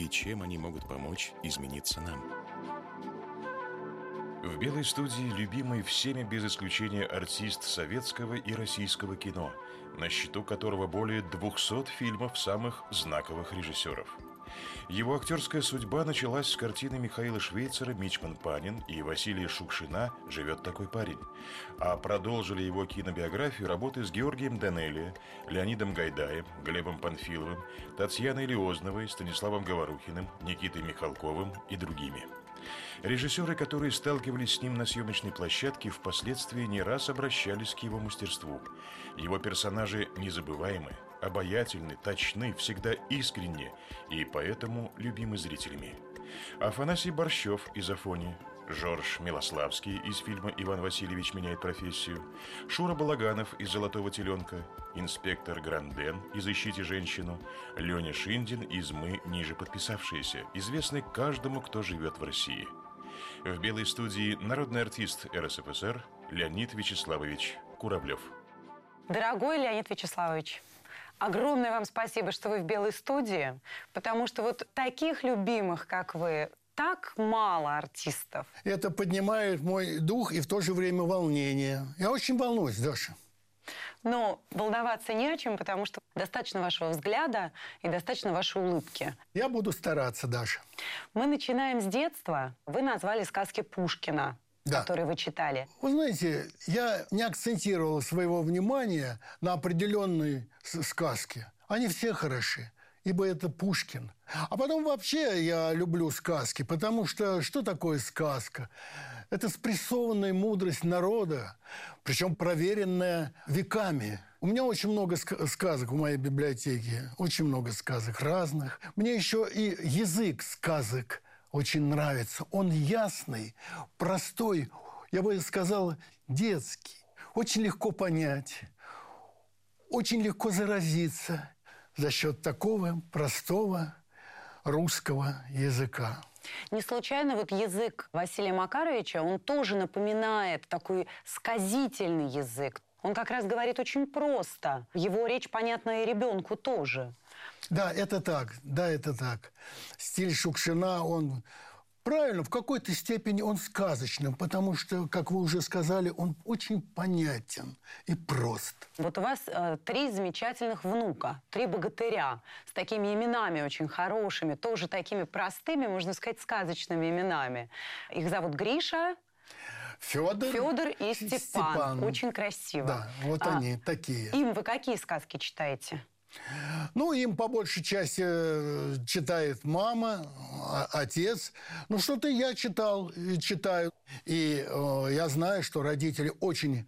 И чем они могут помочь измениться нам? В «Белой студии» любимый всеми без исключения артист советского и российского кино, на счету которого более 200 фильмов самых знаковых режиссеров. Его актерская судьба началась с картины Михаила Швейцера «Мичман Панин» и Василия Шукшина «Живет такой парень», а продолжили его кинобиографию работы с Георгием Данелли, Леонидом Гайдаем, Глебом Панфиловым, Татьяной Лиозновой, Станиславом Говорухиным, Никитой Михалковым и другими. Режиссеры, которые сталкивались с ним на съемочной площадке, впоследствии не раз обращались к его мастерству. Его персонажи незабываемы, обаятельны, точны, всегда искренни и поэтому любимы зрителями. Афанасий Борщев из «Афони», Жорж Милославский из фильма «Иван Васильевич меняет профессию», Шура Балаганов из «Золотого теленка», инспектор Гранден из «Ищите женщину», Леня Шиндин из «Мы ниже подписавшиеся», известны каждому, кто живет в России. В «Белой студии» народный артист РСФСР Леонид Вячеславович Куравлев. Дорогой Леонид Вячеславович, огромное вам спасибо, что вы в «Белой студии», потому что вот таких любимых, как вы, так мало артистов. Это поднимает мой дух и в то же время волнение. Я очень волнуюсь, Даша. Но волноваться не о чем, потому что достаточно вашего взгляда и достаточно вашей улыбки. Я буду стараться, Даша. Мы начинаем с детства. Вы назвали сказки Пушкина, да, которые вы читали. Вы знаете, я не акцентировал своего внимания на определенной сказке. Они все хороши, ибо это Пушкин. А потом вообще я люблю сказки, потому что что такое сказка? Это спрессованная мудрость народа, причем проверенная веками. У меня очень много сказок в моей библиотеке, очень много сказок разных. Мне еще и язык сказок очень нравится. Он ясный, простой, я бы сказал, детский. Очень легко понять, очень легко заразиться за счет такого простого русского языка. Не случайно вот язык Василия Макаровича, он тоже напоминает такой сказительный язык. Он как раз говорит очень просто. Его речь понятна и ребенку тоже. Да, это так. Да, это так. Стиль Шукшина, он правильно, в какой-то степени он сказочным, потому что, как вы уже сказали, он очень понятен и прост. Вот у вас три замечательных внука, три богатыря, с такими именами очень хорошими, тоже такими простыми, можно сказать, сказочными именами. Их зовут Гриша, Фёдор и Степан. Очень красиво. Да, вот они такие. Им вы какие сказки читаете? Ну, им по большей части читает мама, отец. Ну, что-то я читал и читаю. И я знаю, что родители очень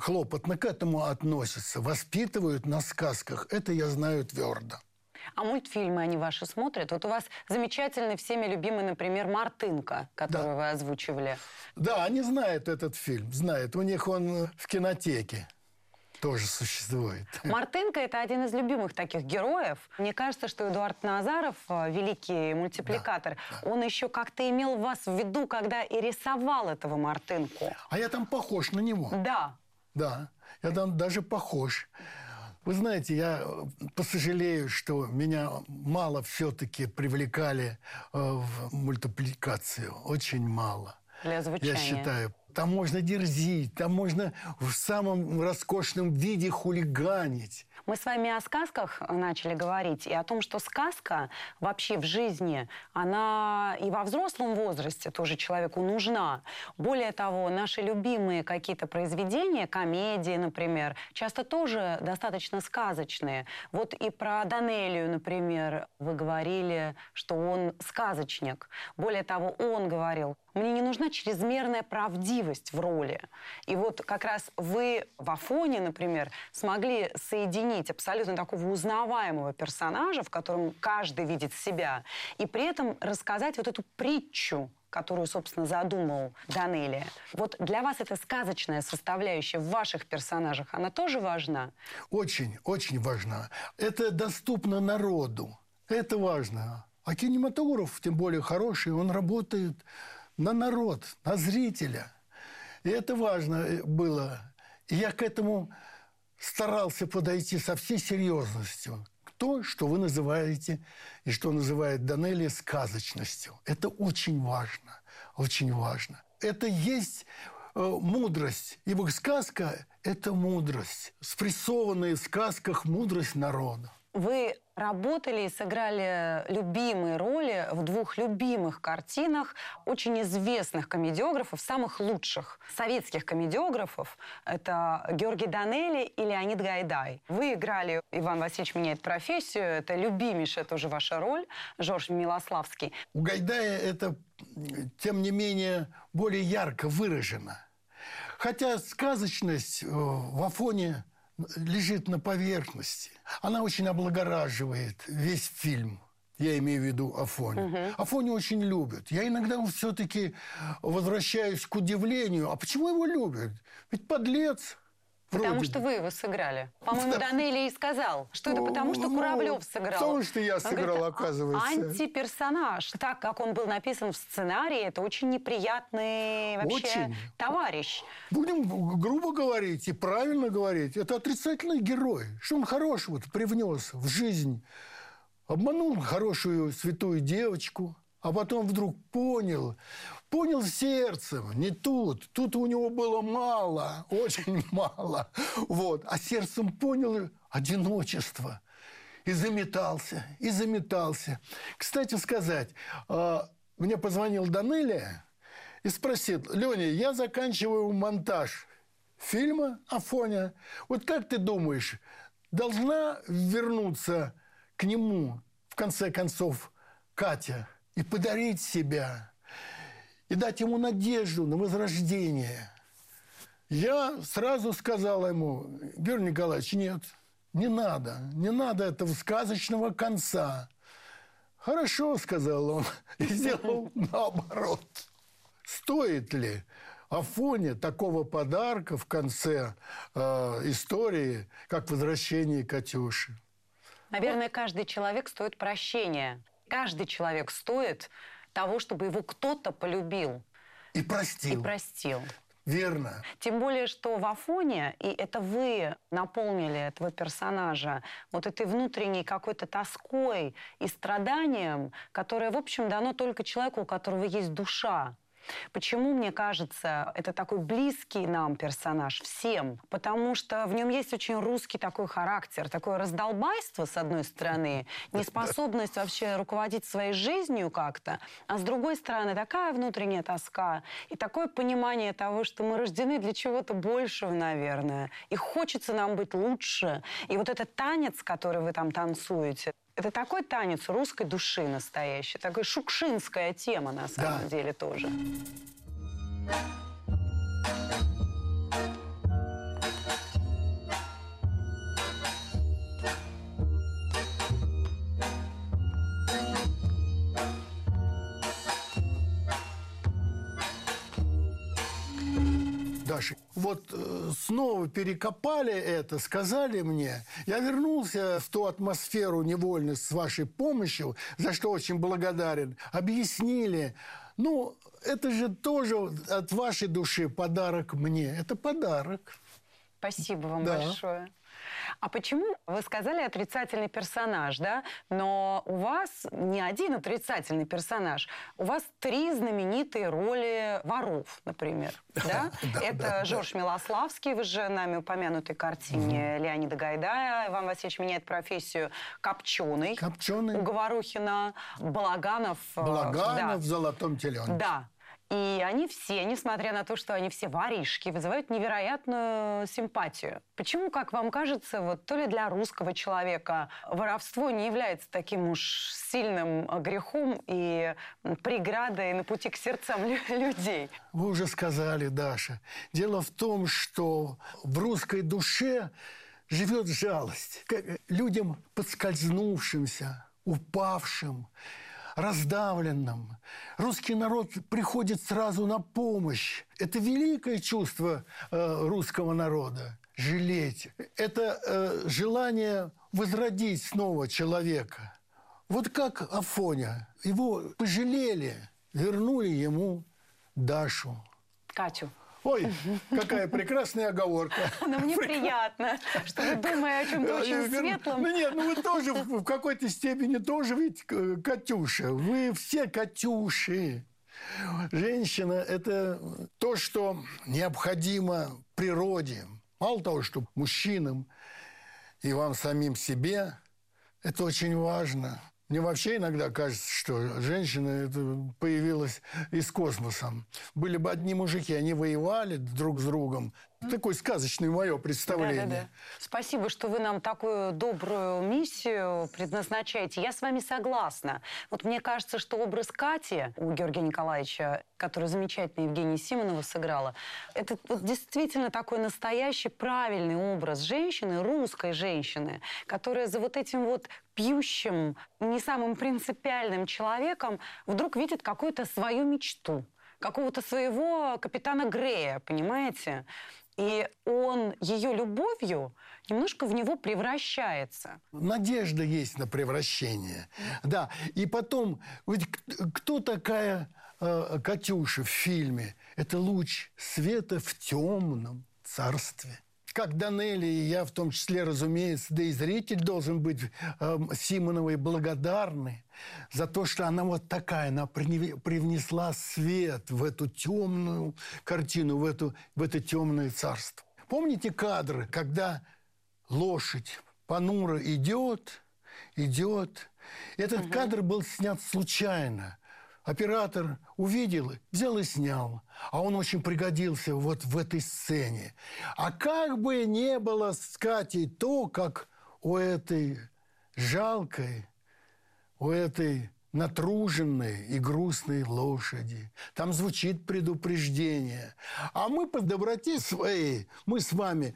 хлопотно к этому относятся, воспитывают на сказках. Это я знаю твердо. А мультфильмы они ваши смотрят? Вот у вас замечательный, всеми любимый, например, «Мартынка», которую вы озвучивали. Да, они знают этот фильм, знают. У них он в кинотеке тоже существует. Мартынка – это один из любимых таких героев. Мне кажется, что Эдуард Назаров, великий мультипликатор, да, он еще как-то имел вас в виду, когда и рисовал этого Мартынку. А я там похож на него. Да. Да, я там даже похож. Вы знаете, я посожалею, что меня мало все-таки привлекали в мультипликацию. Очень мало. Для звучания. Я считаю. Там можно дерзить, там можно в самом роскошном виде хулиганить. Мы с вами о сказках начали говорить, и о том, что сказка вообще в жизни, она и во взрослом возрасте тоже человеку нужна. Более того, наши любимые какие-то произведения, комедии, например, часто тоже достаточно сказочные. Вот и про Данелию, например, вы говорили, что он сказочник. Более того, он говорил, Мне не нужна чрезмерная правдивость в роли. И вот как раз вы в «Афоне», например, смогли соединить абсолютно такого узнаваемого персонажа, в котором каждый видит себя, и при этом рассказать вот эту притчу, которую, собственно, задумал Данелли. Вот для вас эта сказочная составляющая в ваших персонажах, она тоже важна? Очень, очень важна. Это доступно народу. Это важно. А кинематограф, тем более хороший, он работает на народ, на зрителя. И это важно было. И я к этому старался подойти со всей серьезностью. То, что вы называете, и что называет Данелли, сказочностью. Это очень важно. Очень важно. Это есть мудрость. Ибо сказка – это мудрость. Спрессованная в сказках мудрость народа. Вы работали и сыграли любимые роли в двух любимых картинах очень известных комедиографов, самых лучших советских комедиографов. Это Георгий Данелли и Леонид Гайдай. Вы играли «Иван Васильевич меняет профессию». Это любимейшая тоже ваша роль, Жорж Милославский. У Гайдая это, тем не менее, более ярко выражено. Хотя сказочность в «Афоне» лежит на поверхности. Она очень облагораживает весь фильм. Я имею в виду Афоню. Афоню очень любят. Я иногда все-таки возвращаюсь к удивлению. А почему его любят? Ведь подлец. Потому что вы его сыграли. По-моему, Данелли и сказал, что это потому, что Куравлев сыграл. Потому что я сыграл, говорит, оказывается. Антиперсонаж. Так, как он был написан в сценарии, это очень неприятный вообще товарищ. Будем грубо говорить и правильно говорить. Это отрицательный герой. Что он хорошего-то привнес в жизнь? Обманул хорошую святую девочку. А потом вдруг понял, понял сердцем, не тут. Тут у него было мало, очень мало. Вот. А сердцем понял одиночество. И заметался, и заметался. Кстати сказать, мне позвонил Данелли и спросил: «Леня, я заканчиваю монтаж фильма «Афоня». Вот как ты думаешь, должна вернуться к нему, в конце концов, Катя? И подарить себя, и дать ему надежду на возрождение». Я сразу сказал ему: «Георгий Николаевич, нет, не надо, не надо этого сказочного конца». «Хорошо», — сказал он, и сделал наоборот. Стоит ли Афоне такого подарка в конце истории, как возвращение Катюши? Наверное, каждый человек стоит прощения. Каждый человек стоит того, чтобы его кто-то полюбил. И простил. И простил. Верно. Тем более, что в «Афоне», и это вы наполнили этого персонажа вот этой внутренней какой-то тоской и страданием, которое, в общем, дано только человеку, у которого есть душа. Почему, мне кажется, это такой близкий нам персонаж всем? Потому что в нем есть очень русский такой характер, такое раздолбайство, с одной стороны, неспособность вообще руководить своей жизнью как-то, а с другой стороны, такая внутренняя тоска и такое понимание того, что мы рождены для чего-то большего, наверное, и хочется нам быть лучше. И вот этот танец, который вы там танцуете, это такой танец русской души настоящий. Такая шукшинская тема, на самом деле, тоже. Даша, вот снова перекопали это, сказали мне. Я вернулся в ту атмосферу невольно с вашей помощью, за что очень благодарен. Объяснили. Ну, это же тоже от вашей души подарок мне. Это подарок. Спасибо вам большое. А почему вы сказали отрицательный персонаж, да? Но у вас не один отрицательный персонаж. У вас три знаменитые роли воров, например. Да? Это Жорж Милославский, вы же нами упомянутой картине Леонида Гайдая, «Иван Васильевич меняет профессию», Копченый. Копченый. У Говорухина, Балаганов. Балаганов в «Золотом теленке». Да. И они все, несмотря на то, что они все воришки, вызывают невероятную симпатию. Почему, как вам кажется, вот то ли для русского человека воровство не является таким уж сильным грехом и преградой на пути к сердцам людей? Вы уже сказали, Даша. Дело в том, что в русской душе живет жалость к людям подскользнувшимся, упавшим, раздавленным. Русский народ приходит сразу на помощь. Это великое чувство русского народа – жалеть. Это желание возродить снова человека. Вот как Афоня. Его пожалели, вернули ему Дашу. Катю. Ой, какая прекрасная оговорка. Но мне приятно, что вы думаете о чем-то очень светлом. Ну нет, ну вы тоже в какой-то степени тоже ведь Катюша. Вы все Катюши. Женщина – это то, что необходимо природе. Мало того, что мужчинам и вам самим себе, это очень важно. Мне вообще иногда кажется, что женщина появилась из космоса. Были бы одни мужики, они воевали друг с другом. Такое сказочное мое представление. Да. Спасибо, что вы нам такую добрую миссию предназначаете. Я с вами согласна. Вот мне кажется, что образ Кати у Георгия Николаевича, который замечательно Евгения Симонова сыграла, это действительно такой настоящий правильный образ женщины, русской женщины, которая за вот этим вот пьющим, не самым принципиальным человеком вдруг видит какую-то свою мечту, какого-то своего капитана Грея, понимаете? И он ее любовью немножко в него превращается. Надежда есть на превращение. Да. И потом, ведь кто такая Катюша в фильме? Это луч света в темном царстве. Как Данелли, и я в том числе, разумеется, да и зритель должен быть Симоновой благодарны за то, что она вот такая, она привнесла свет в эту темную картину, в это темное царство. Помните кадры, когда лошадь понуро идет? Этот кадр был снят случайно. Оператор увидел, взял и снял. А он очень пригодился вот в этой сцене. А как бы ни было с Катей то, как у этой жалкой, у этой натруженной и грустной лошади. Там звучит предупреждение. А мы по доброте своей, мы с вами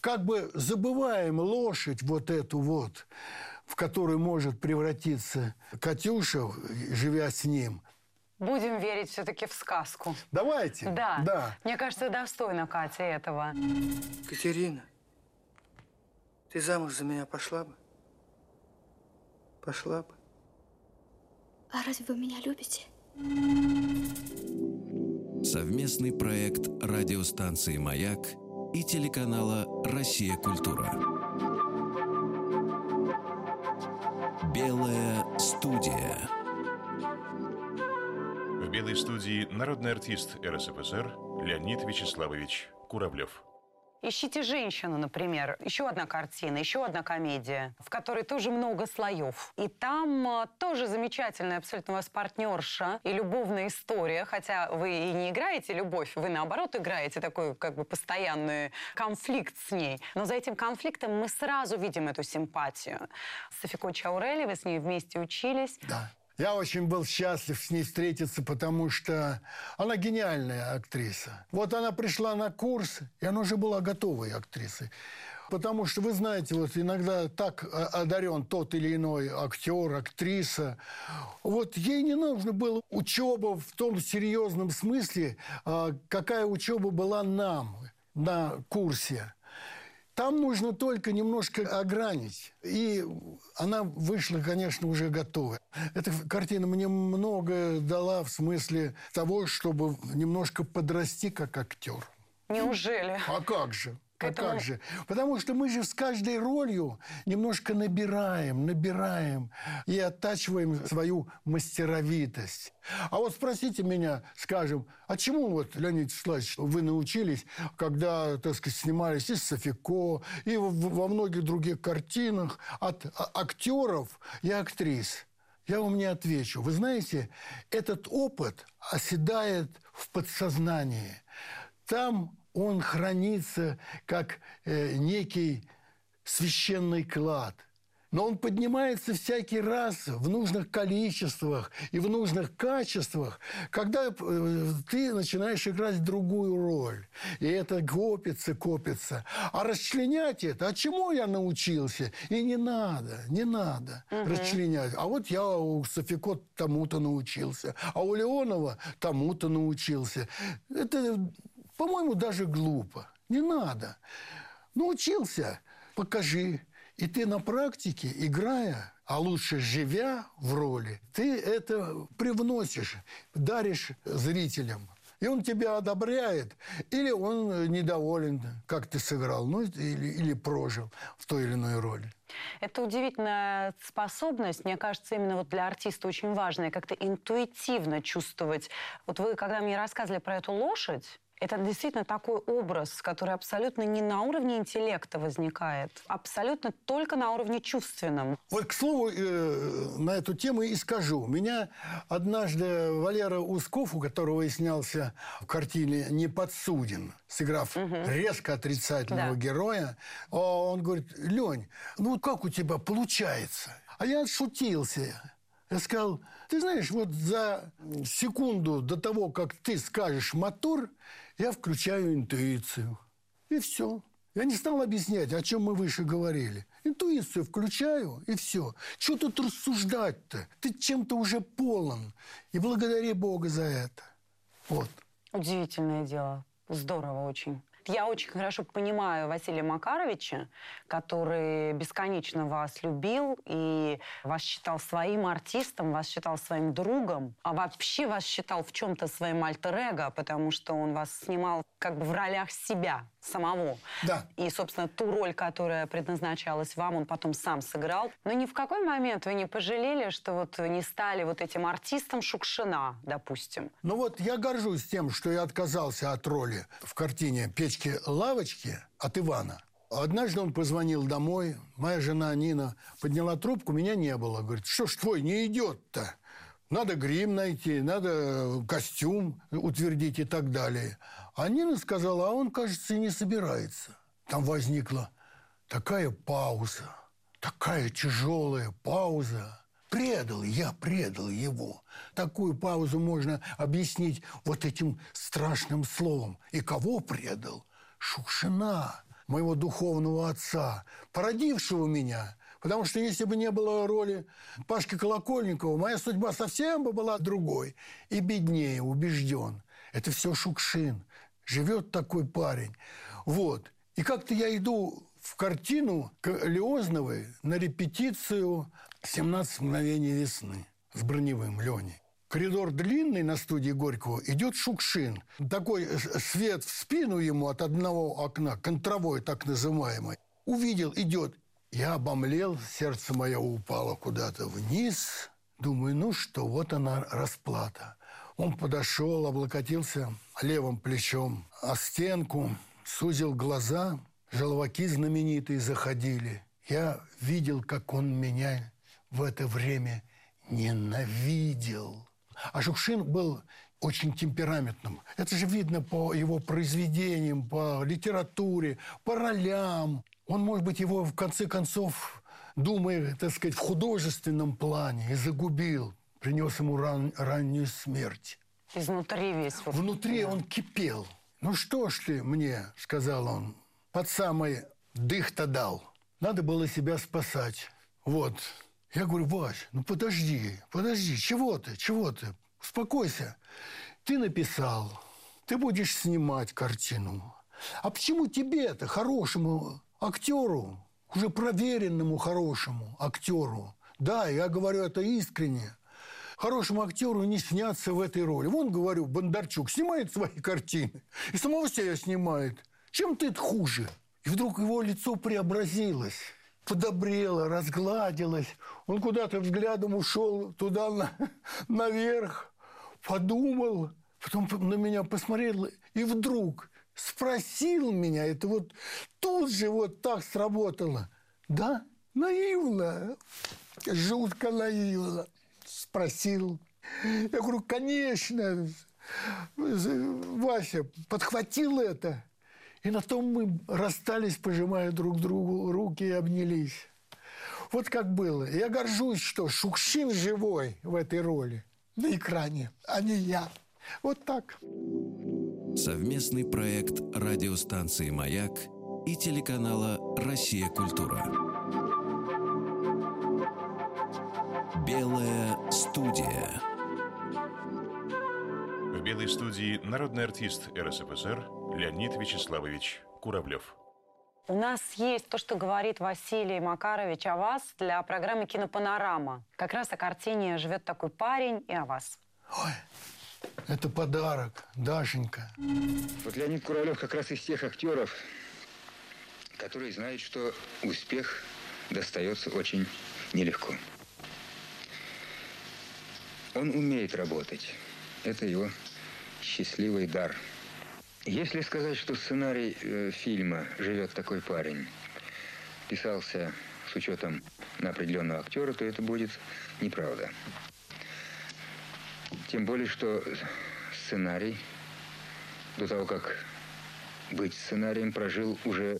как бы забываем лошадь вот эту вот, в которую может превратиться Катюша, живя с ним. Будем верить все-таки в сказку. Давайте. Да. Мне кажется, достойна Катя этого. Катерина, ты замуж за меня пошла бы? Пошла бы. А разве вы меня любите? Совместный проект радиостанции «Маяк» и телеканала «Россия Культура». Белая студия. В «Белой студии» народный артист РСФСР Леонид Вячеславович Куравлев. «Ищите женщину», например, еще одна картина, еще одна комедия, в которой тоже много слоев. И там тоже замечательная абсолютно у вас партнерша и любовная история, хотя вы и не играете любовь, вы наоборот играете такой как бы постоянный конфликт с ней. Но за этим конфликтом мы сразу видим эту симпатию. Софико Чаурели, вы с ней вместе учились. Да. Я очень был счастлив с ней встретиться, потому что она гениальная актриса. Вот она пришла на курс, и она уже была готовой актрисой. Потому что, вы знаете, вот иногда так одарен тот или иной актер, актриса. Вот ей не нужно было учеба в том серьезном смысле, какая учеба была нам на курсе. Там нужно только немножко ограничить. И она вышла, конечно, уже готовая. Эта картина мне многое дала в смысле того, чтобы немножко подрасти как актер. Неужели? А как же? А как же? Потому что мы же с каждой ролью немножко набираем и оттачиваем свою мастеровитость. А вот спросите меня, скажем, а чему вот, Леонид Вячеславович, вы научились, когда, так сказать, снимались и с Софико, и во многих других картинах от актеров и актрис? Я вам не отвечу. Вы знаете, этот опыт оседает в подсознании. Там он хранится как некий священный клад. Но он поднимается всякий раз в нужных количествах и в нужных качествах, когда ты начинаешь играть другую роль. И это копится, копится. А расчленять это, а чему я научился? И не надо, не надо расчленять. А вот я у Софико тому-то научился, а у Леонова тому-то научился. Это, по-моему, даже глупо. Не надо. Научился, покажи. И ты на практике, играя, а лучше живя в роли, ты это привносишь, даришь зрителям. И он тебя одобряет, или он недоволен, как ты сыграл, ну, или прожил в той или иной роли. Это удивительная способность, мне кажется, именно вот для артиста очень важная, как-то интуитивно чувствовать. Вот вы, когда мне рассказывали про эту лошадь, это действительно такой образ, который абсолютно не на уровне интеллекта возникает, абсолютно только на уровне чувственном. Вот, к слову, на эту тему и скажу. Меня однажды Валера Усков, у которого и снялся в картине «Неподсуден», сыграв резко отрицательного героя, он говорит: «Лёнь, ну как у тебя получается?» А я отшутился. Я сказал: ты знаешь, вот за секунду до того, как ты скажешь «мотор», я включаю интуицию. И все. Я не стал объяснять, о чем мы выше говорили. Интуицию включаю, и все. Чего тут рассуждать-то? Ты чем-то уже полон. И благодари Бога за это. Вот. Удивительное дело. Здорово очень. Я очень хорошо понимаю Василия Макаровича, который бесконечно вас любил и вас считал своим артистом, вас считал своим другом, а вообще вас считал в чем-то своим альтер-эго, потому что он вас снимал как бы в ролях себя самого. Да. И, собственно, ту роль, которая предназначалась вам, он потом сам сыграл. Но ни в какой момент вы не пожалели, что вот не стали вот этим артистом Шукшина, допустим? Ну вот я горжусь тем, что я отказался от роли в картине «Печки Лавочки» от Ивана. Однажды он позвонил домой, моя жена Нина подняла трубку, меня не было. Говорит: что ж твой не идет-то? Надо грим найти, надо костюм утвердить и так далее. А Нина сказала: а он, кажется, и не собирается. Там возникла такая пауза, такая тяжелая пауза. Я предал его. Такую паузу можно объяснить вот этим страшным словом. И кого предал? Шукшина, моего духовного отца, породившего меня. Потому что если бы не было роли Пашки Колокольникова, моя судьба совсем бы была другой. И беднее, убежден. Это все Шукшин. Живет такой парень. Вот. И как-то я иду в картину к Лиозновой на репетицию «17 мгновений весны» с Броневым, Леней. Коридор длинный на студии Горького, идет Шукшин. Такой свет в спину ему от одного окна, контровой так называемый. Увидел, идет. Я обомлел, сердце мое упало куда-то вниз. Думаю, ну что, вот она расплата. Он подошел, облокотился левым плечом о стенку, сузил глаза, желваки знаменитые заходили. Я видел, как он меня в это время ненавидел. А Шукшин был очень темпераментным. Это же видно по его произведениям, по литературе, по ролям. Он, может быть, его, в конце концов, думая, так сказать, в художественном плане, и загубил, принес ему раннюю смерть. Изнутри весь. Внутри он кипел. «Ну что ж ты мне, — сказал он, — под самый дых-то дал. Надо было себя спасать. Вот». Я говорю: Вась, ну подожди, чего ты? Успокойся. Ты написал, ты будешь снимать картину. А почему тебе-то, хорошему актеру, уже проверенному хорошему актеру, да, я говорю это искренне, хорошему актеру не сняться в этой роли? Вон, говорю, Бондарчук снимает свои картины и самого себя снимает. Чем ты-то хуже? И вдруг его лицо преобразилось, подобрело, разгладилось. Он куда-то взглядом ушел туда наверх, подумал, потом на меня посмотрел и вдруг спросил меня, это вот тут же вот так сработало. Да, наивно, жутко наивно. спросил. Я говорю, конечно, Вася подхватил это. И на том мы расстались, пожимая друг другу руки и обнялись. Вот как было. Я горжусь, что Шукшин живой в этой роли на экране, а не я. Вот так. Совместный проект радиостанции «Маяк» и телеканала «Россия Культура». Белая студия. В белой студии народный артист РСФСР Леонид Вячеславович Куравлев. У нас есть то, что говорит Василий Макарович о вас для программы «Кинопанорама». Как раз о картине «Живет такой парень» и о вас. Ой, это подарок, Дашенька. Вот Леонид Куравлев как раз из тех актеров, которые знают, что успех достается очень нелегко. Он умеет работать. Это его счастливый дар. Если сказать, что сценарий фильма «Живет такой парень» писался с учетом на определенного актера, то это будет неправда. Тем более, что сценарий, до того, как быть сценарием, прожил уже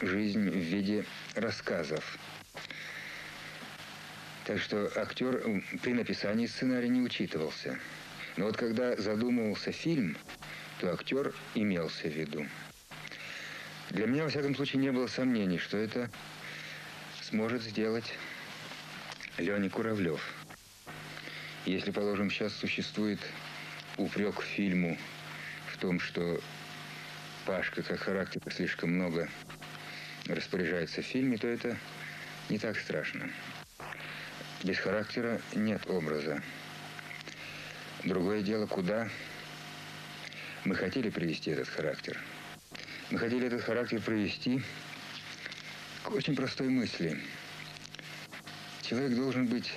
жизнь в виде рассказов. Так что актер при написании сценария не учитывался. Но вот когда задумывался фильм, то актер имелся в виду. Для меня, во всяком случае, не было сомнений, что это сможет сделать Леня Куравлев. Если, положим, сейчас существует упрек фильму в том, что Пашка как характер слишком много распоряжается в фильме, то это не так страшно. Без характера нет образа. Другое дело, куда мы хотели привести этот характер. Мы хотели этот характер привести к очень простой мысли. Человек должен быть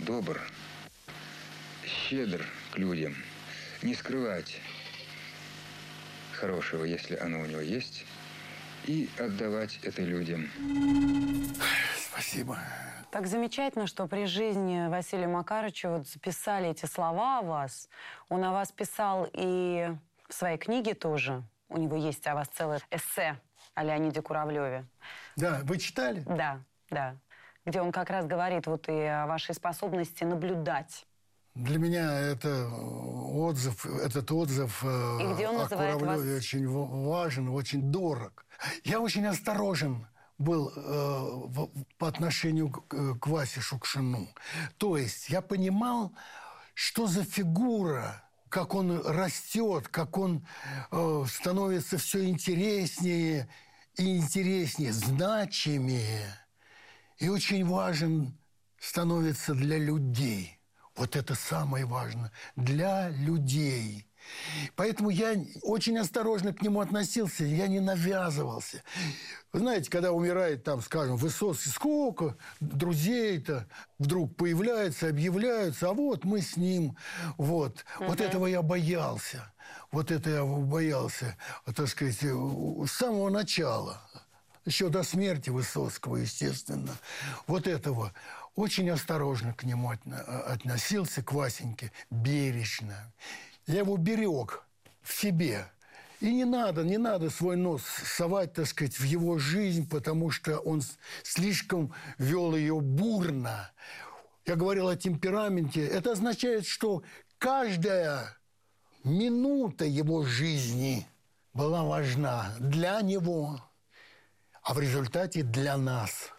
добр, щедр к людям, не скрывать хорошего, если оно у него есть, и отдавать это людям. Спасибо. Так замечательно, что при жизни Василия Макаровича вот записали эти слова о вас. Он о вас писал и в своей книге тоже. У него есть о вас целое эссе о Леониде Куравлеве. Да, вы читали? Да, да. Где он как раз говорит вот и о вашей способности наблюдать. Для меня это отзыв, этот отзыв о Куравлеве очень важен, очень дорог. Я очень осторожен был по отношению к Васе Шукшину. То есть я понимал, что за фигура, как он растет, как он становится все интереснее и интереснее, значимее. И очень важен становится для людей. Вот это самое важное. Для людей. Поэтому я очень осторожно к нему относился, я не навязывался. Вы знаете, когда умирает, там, скажем, Высоцкий, сколько друзей-то вдруг появляются, объявляются, а вот мы с ним, вот. Вот этого я боялся. Вот это я боялся, так сказать, с самого начала. Еще до смерти Высоцкого, естественно. Вот этого. Очень осторожно к нему относился, к Васеньке, бережно. Я его берег в себе. И не надо свой нос совать, так сказать, в его жизнь, потому что он слишком вел ее бурно. Я говорил о темпераменте. Это означает, что каждая минута его жизни была важна для него, а в результате для нас.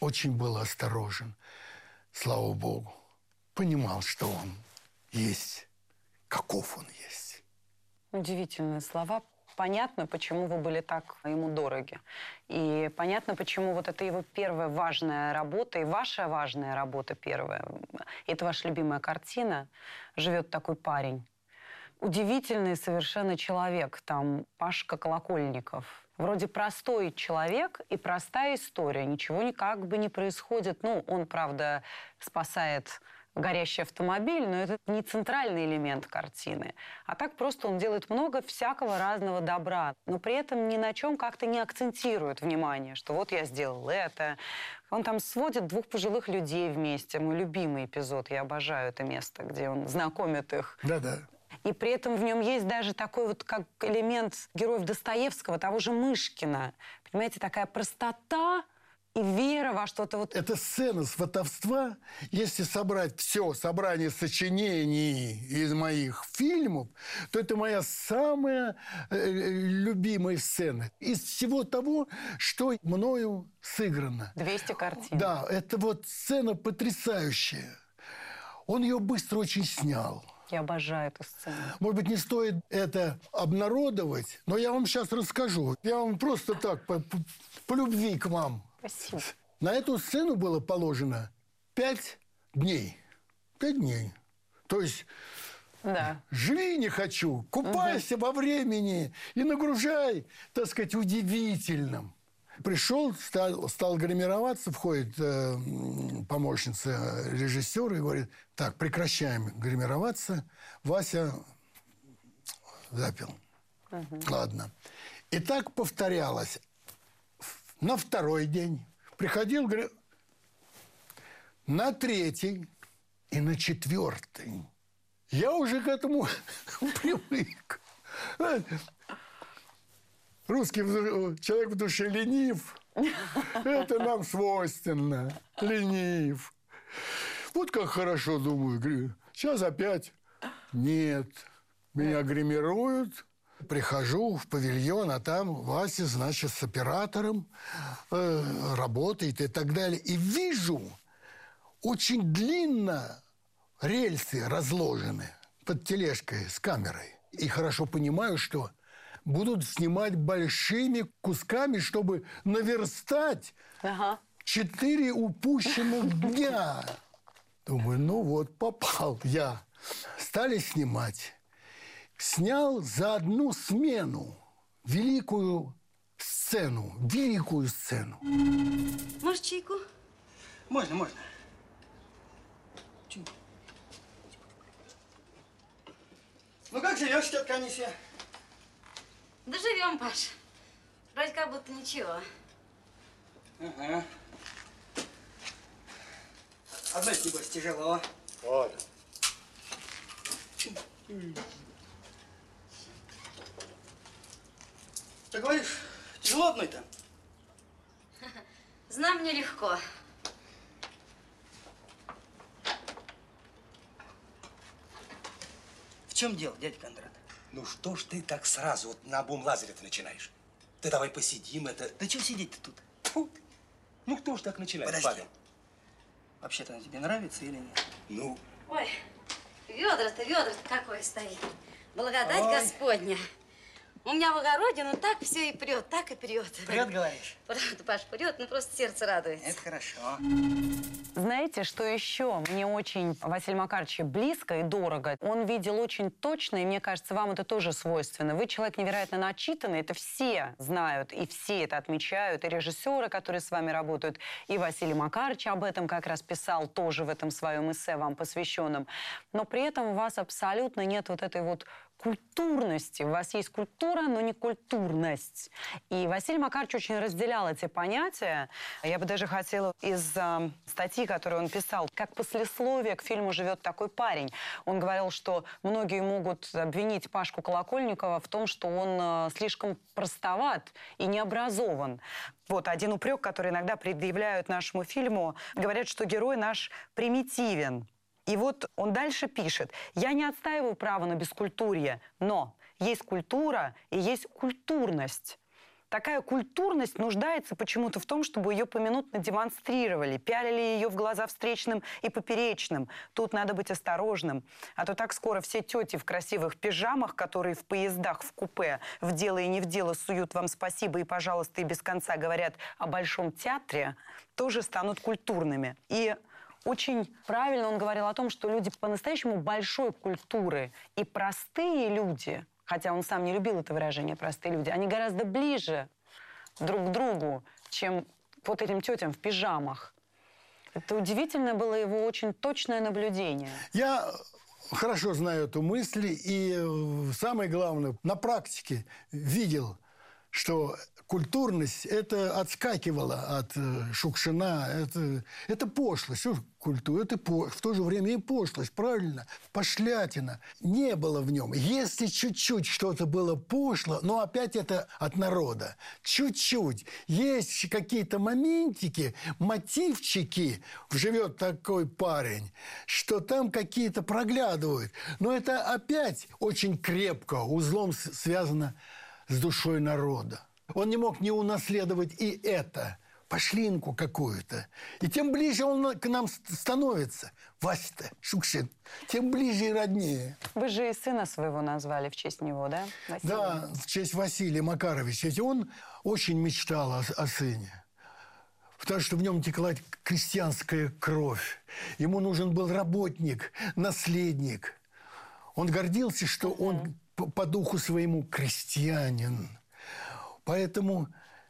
Очень был осторожен, слава богу. Понимал, что он есть. Каков он есть. Удивительные слова. Понятно, почему вы были так ему дороги. И понятно, почему вот это его первая важная работа, и ваша важная работа первая. Это ваша любимая картина «Живет такой парень». Удивительный совершенно человек, там, Пашка Колокольников. Вроде простой человек и простая история. Ничего как бы не происходит. Ну, он, правда, спасает горящий автомобиль, но это не центральный элемент картины. А так просто он делает много всякого разного добра, но при этом ни на чем как-то не акцентирует внимание, что вот я сделал это. Он там сводит двух пожилых людей вместе. Мой любимый эпизод, я обожаю это место, где он знакомит их. Да-да. И при этом в нем есть даже такой вот как элемент героев Достоевского, того же Мышкина. Понимаете, такая простота и вера во что-то вот... Это сцена сватовства. Если собрать все собрание сочинений из моих фильмов, то это моя самая любимая сцена. Из всего того, что мною сыграно. 200 картин. Да, это вот сцена потрясающая. Он ее быстро очень снял. Я обожаю эту сцену. Может быть, не стоит это обнародовать, но я вам сейчас расскажу. Я вам просто так, по любви к вам. Спасибо. На эту сцену было положено 5 дней. 5 дней. То есть, да. Живи не хочу, купайся во времени и нагружай, так сказать, удивительным. Пришел, стал гримироваться, входит помощница режиссера и говорит: так, прекращаем гримироваться. Вася запил. Ладно. И так повторялось. На второй день приходил, на третий и на четвертый. Я уже к этому привык. Русский человек в душе ленив. Это нам свойственно. Ленив. Вот как хорошо, думаю. Сейчас опять. Нет. Меня гримируют. Прихожу в павильон, а там Вася, значит, с оператором работает и так далее. И вижу, очень длинно рельсы разложены под тележкой с камерой. И хорошо понимаю, что... будут снимать большими кусками, чтобы наверстать 4 упущенных дня. Думаю, ну вот, попал я. Стали снимать. Снял за одну смену великую сцену. Великую сцену. Может, чайку? Можно, можно. Чего? Ну как живешь, тетка Анисия? Да живем, Паш. Вроде как будто ничего. Ага. А знаешь, небось, тяжело. Ладно. Ты говоришь, тяжело одной-то? Знай, мне легко. В чем дело, дядя Кондрат? Ну что ж ты так сразу вот наобум лазаря-то начинаешь? Ты давай посидим, это... Да чего сидеть-то тут? Фу. Ну кто ж так начинает? Подожди. Павел? Вообще-то она тебе нравится или нет? Ну? Ой, ведра-то какое стоит. Благодать Господня. У меня в огороде, ну так все и прет, так и прет. Прет, говоришь? Правда, Паш, прет, ну просто сердце радуется. Это хорошо. Знаете, что еще мне очень Василий Макарович близко и дорого? Он видел очень точно, и мне кажется, вам это тоже свойственно. Вы человек невероятно начитанный, это все знают, и все это отмечают. И режиссеры, которые с вами работают, и Василий Макарович об этом как раз писал тоже в этом своем эссе вам посвященном. Но при этом у вас абсолютно нет вот этой вот... культурности. У вас есть культура, но не культурность. И Василий Макарович очень разделял эти понятия. Я бы даже хотела из статьи, которую он писал, как послесловие к фильму «Живет такой парень». Он говорил, что многие могут обвинить Пашку Колокольникова в том, что он слишком простоват и необразован. Вот один упрек, который иногда предъявляют нашему фильму. Говорят, что герой наш примитивен. И вот он дальше пишет. «Я не отстаиваю право на бескультурье, но есть культура и есть культурность». Такая культурность нуждается почему-то в том, чтобы ее поминутно демонстрировали, пялили ее в глаза встречным и поперечным. Тут надо быть осторожным. А то так скоро все тети в красивых пижамах, которые в поездах, в купе, в дело и не в дело суют вам спасибо и, пожалуйста, и без конца говорят о Большом театре, тоже станут культурными. И... очень правильно он говорил о том, что люди по-настоящему большой культуры и простые люди, хотя он сам не любил это выражение «простые люди», они гораздо ближе друг к другу, чем вот этим тетям в пижамах. Это удивительно было его очень точное наблюдение. Я хорошо знаю эту мысль и, самое главное, на практике видел, что культурность это отскакивала от Шукшина, это пошлость, культура, это в то же время и пошлость, правильно? Пошлятина. Не было в нем. Если чуть-чуть что-то было пошло, но опять это от народа. Чуть-чуть. Есть какие-то моментики, мотивчики, живет такой парень, что там какие-то проглядывают. Но это опять очень крепко, узлом связано с душой народа. Он не мог не унаследовать и это, пошлинку какую-то. И тем ближе он к нам становится, Вася-то, Шукшин, тем ближе и роднее. Вы же и сына своего назвали в честь него, да, Василий? Да, в честь Василия Макаровича. Ведь он очень мечтал о сыне. Потому что в нем текла крестьянская кровь. Ему нужен был работник, наследник. Он гордился, что он по духу своему крестьянин. Поэтому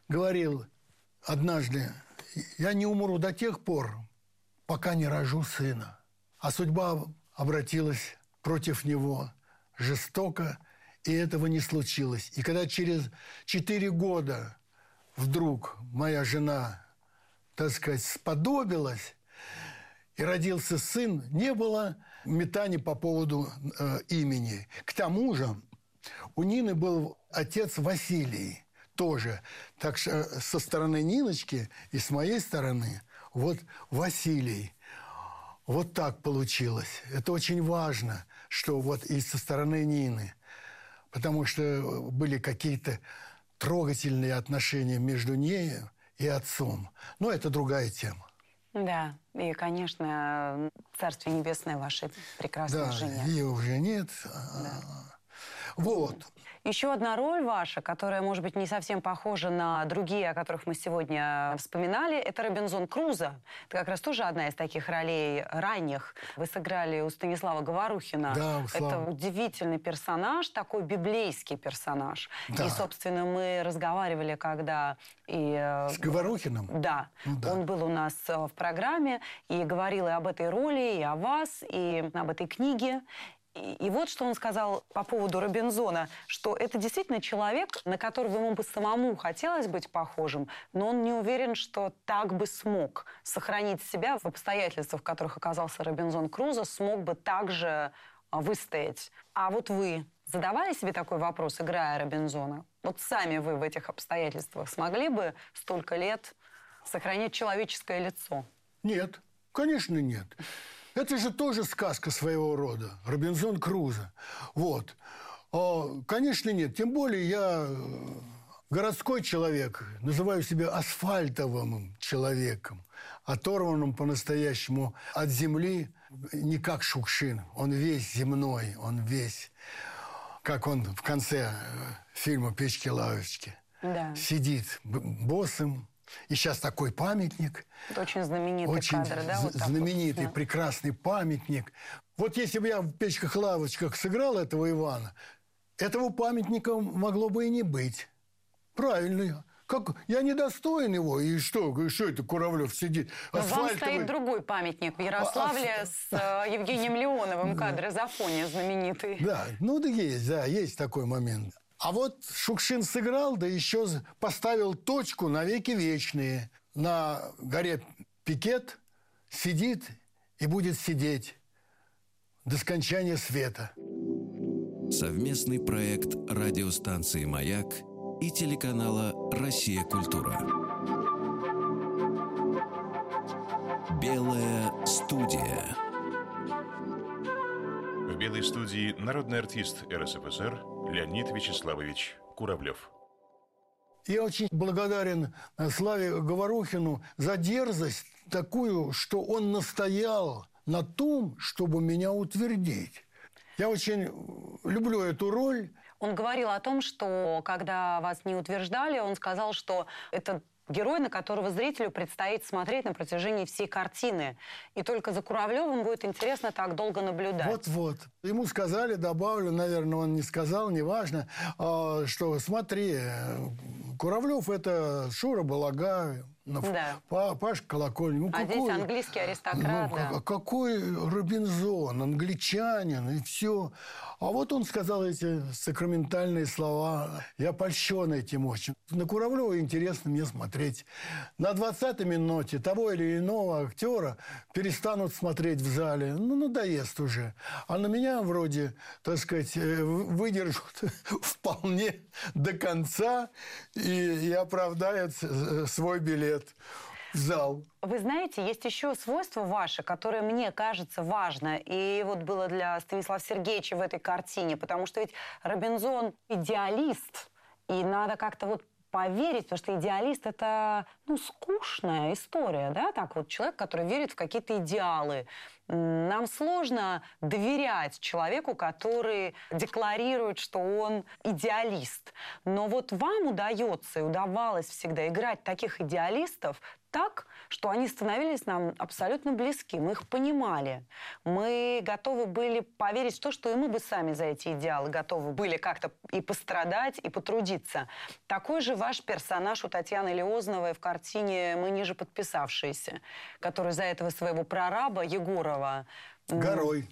говорил однажды: я не умру до тех пор, пока не рожу сына. А судьба обратилась против него жестоко, и этого не случилось. И когда через 4 года вдруг моя жена, так сказать, сподобилась, и родился сын, не было метаний по поводу имени. К тому же у Нины был отец Василий тоже. Так что со стороны Ниночки и с моей стороны вот Василий. Вот так получилось. Это очень важно, что вот и со стороны Нины. Потому что были какие-то трогательные отношения между нею и отцом. Но это другая тема. Да, и, конечно, Царствие Небесное вашей прекрасной жене. Да, ее уже нет. Да. Вот. Еще одна роль ваша, которая, может быть, не совсем похожа на другие, о которых мы сегодня вспоминали, это Робинзон Крузо. Это как раз тоже одна из таких ролей ранних. Вы сыграли у Станислава Говорухина. Да, это удивительный персонаж, такой библейский персонаж. Да. И, собственно, мы разговаривали, когда... С Говорухиным? Да. Ну, да. Он был у нас в программе и говорил и об этой роли, и о вас, и об этой книге. И вот что он сказал по поводу Робинзона, что это действительно человек, на которого ему бы самому хотелось быть похожим, но он не уверен, что так бы смог сохранить себя в обстоятельствах, в которых оказался Робинзон Крузо, смог бы также выстоять. А вот вы задавали себе такой вопрос, играя Робинзона? Вот сами вы в этих обстоятельствах смогли бы столько лет сохранять человеческое лицо? Нет, конечно, нет. Это же тоже сказка своего рода. Робинзон Крузо. Вот. Конечно, нет. Тем более я городской человек. Называю себя асфальтовым человеком. Оторванным по-настоящему от земли. Не как Шукшин. Он весь земной. Он весь... Как он в конце фильма «Печки Лавочки». Да. Сидит босым. И сейчас такой памятник. Это очень знаменитый кадр, да? Вот знаменитый, вот, прекрасный памятник. Вот если бы я в «Печках-лавочках» сыграл этого Ивана, этого памятника могло бы и не быть. Правильно. Как? Я недостоин его. И что это Куравлев сидит? Асфальтовый... Вам стоит другой памятник в Ярославле с Евгением Леоновым, кадр из «Афони» знаменитый. Да, ну да, есть такой момент. А вот Шукшин сыграл, да еще поставил точку на веки вечные. На горе Пикет сидит и будет сидеть до скончания света. Совместный проект радиостанции «Маяк» и телеканала «Россия Культура». Белая студия. В Белой студии народный артист РСФСР Леонид Вячеславович Куравлев. Я очень благодарен Славе Говорухину за дерзость такую, что он настоял на том, чтобы меня утвердить. Я очень люблю эту роль. Он говорил о том, что когда вас не утверждали, он сказал, что это... герой, на которого зрителю предстоит смотреть на протяжении всей картины. И только за Куравлевым будет интересно так долго наблюдать. Вот-вот. Ему сказали, добавлю, наверное, он не сказал, неважно, что смотри, Куравлев – это Шура Балага, Да. Пашка Колокольников. А здесь английский аристократ. Ну, какой Робинзон, англичанин, и все. А вот он сказал эти сакраментальные слова. Я польщен этим очень. На Куравлева интересно мне смотреть. На 20-й минуте того или иного актера перестанут смотреть в зале. Ну, надоест уже. А на меня вроде, так сказать, выдержат вполне до конца и оправдают свой билет в зал. Вы знаете, есть еще свойство ваше, которое, мне кажется, важно. И вот было для Станислава Сергеевича в этой картине. Потому что ведь Робинзон идеалист. И надо как-то вот поверить, потому что идеалист – это, ну, скучная история, да? Так вот, человек, который верит в какие-то идеалы. Нам сложно доверять человеку, который декларирует, что он идеалист. Но вот вам удается и удавалось всегда играть таких идеалистов так, что они становились нам абсолютно близки. Мы их понимали. Мы готовы были поверить в то, что и мы бы сами за эти идеалы готовы были как-то и пострадать, и потрудиться. Такой же ваш персонаж у Татьяны Лиозновой в картине «Мы ниже подписавшиеся», который за этого своего прораба Егорова... Горой.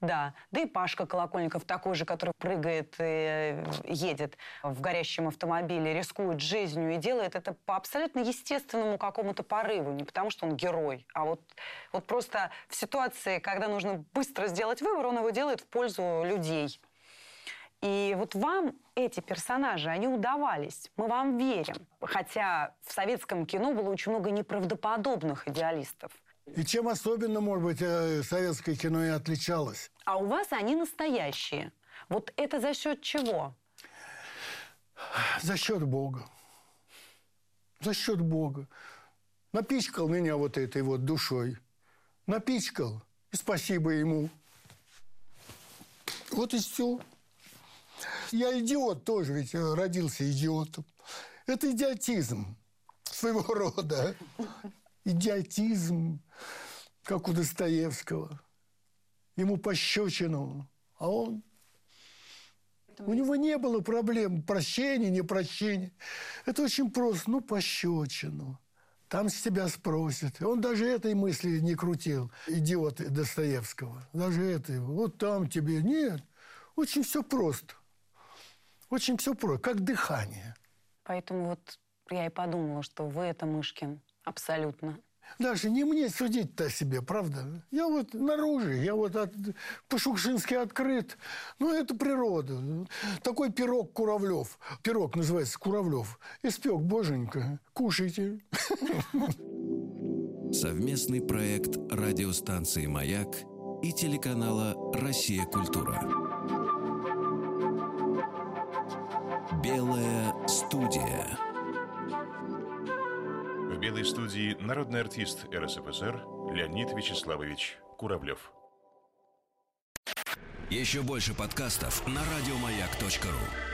Да. Да и Пашка Колокольников такой же, который прыгает и едет в горящем автомобиле, рискует жизнью и делает это по абсолютно естественному какому-то порыву. Не потому, что он герой, а вот просто в ситуации, когда нужно быстро сделать выбор, он его делает в пользу людей. И вот вам эти персонажи, они удавались. Мы вам верим. Хотя в советском кино было очень много неправдоподобных идеалистов. И чем особенно, может быть, советское кино и отличалось? А у вас они настоящие. Вот это за счет чего? За счет Бога. За счет Бога. Напичкал меня вот этой вот душой. Напичкал. И спасибо ему. Вот и все. Я идиот тоже, ведь родился идиотом. Это идиотизм своего рода. Идиотизм, как у Достоевского. Ему пощечину, а он... У него не было проблем прощения, непрощения. Это очень просто. Ну, пощечину. Там с тебя спросят. Он даже этой мысли не крутил, идиот Достоевского. Даже этой. Вот там тебе. Нет. Очень все просто. Очень все просто. Как дыхание. Поэтому вот я и подумала, что вы это Мышкин. Абсолютно. Даже не мне судить-то о себе, правда? Я вот наружу, я вот по-шукшински открыт. Ну, это природа. Такой пирог Куравлев. Пирог называется Куравлев. Испек, боженька. Кушайте. Совместный проект радиостанции «Маяк» и телеканала «Россия Культура». Белая студия. В «Белой студии» народный артист РСФСР Леонид Вячеславович Куравлев. Еще больше подкастов на радиомаяк.ру.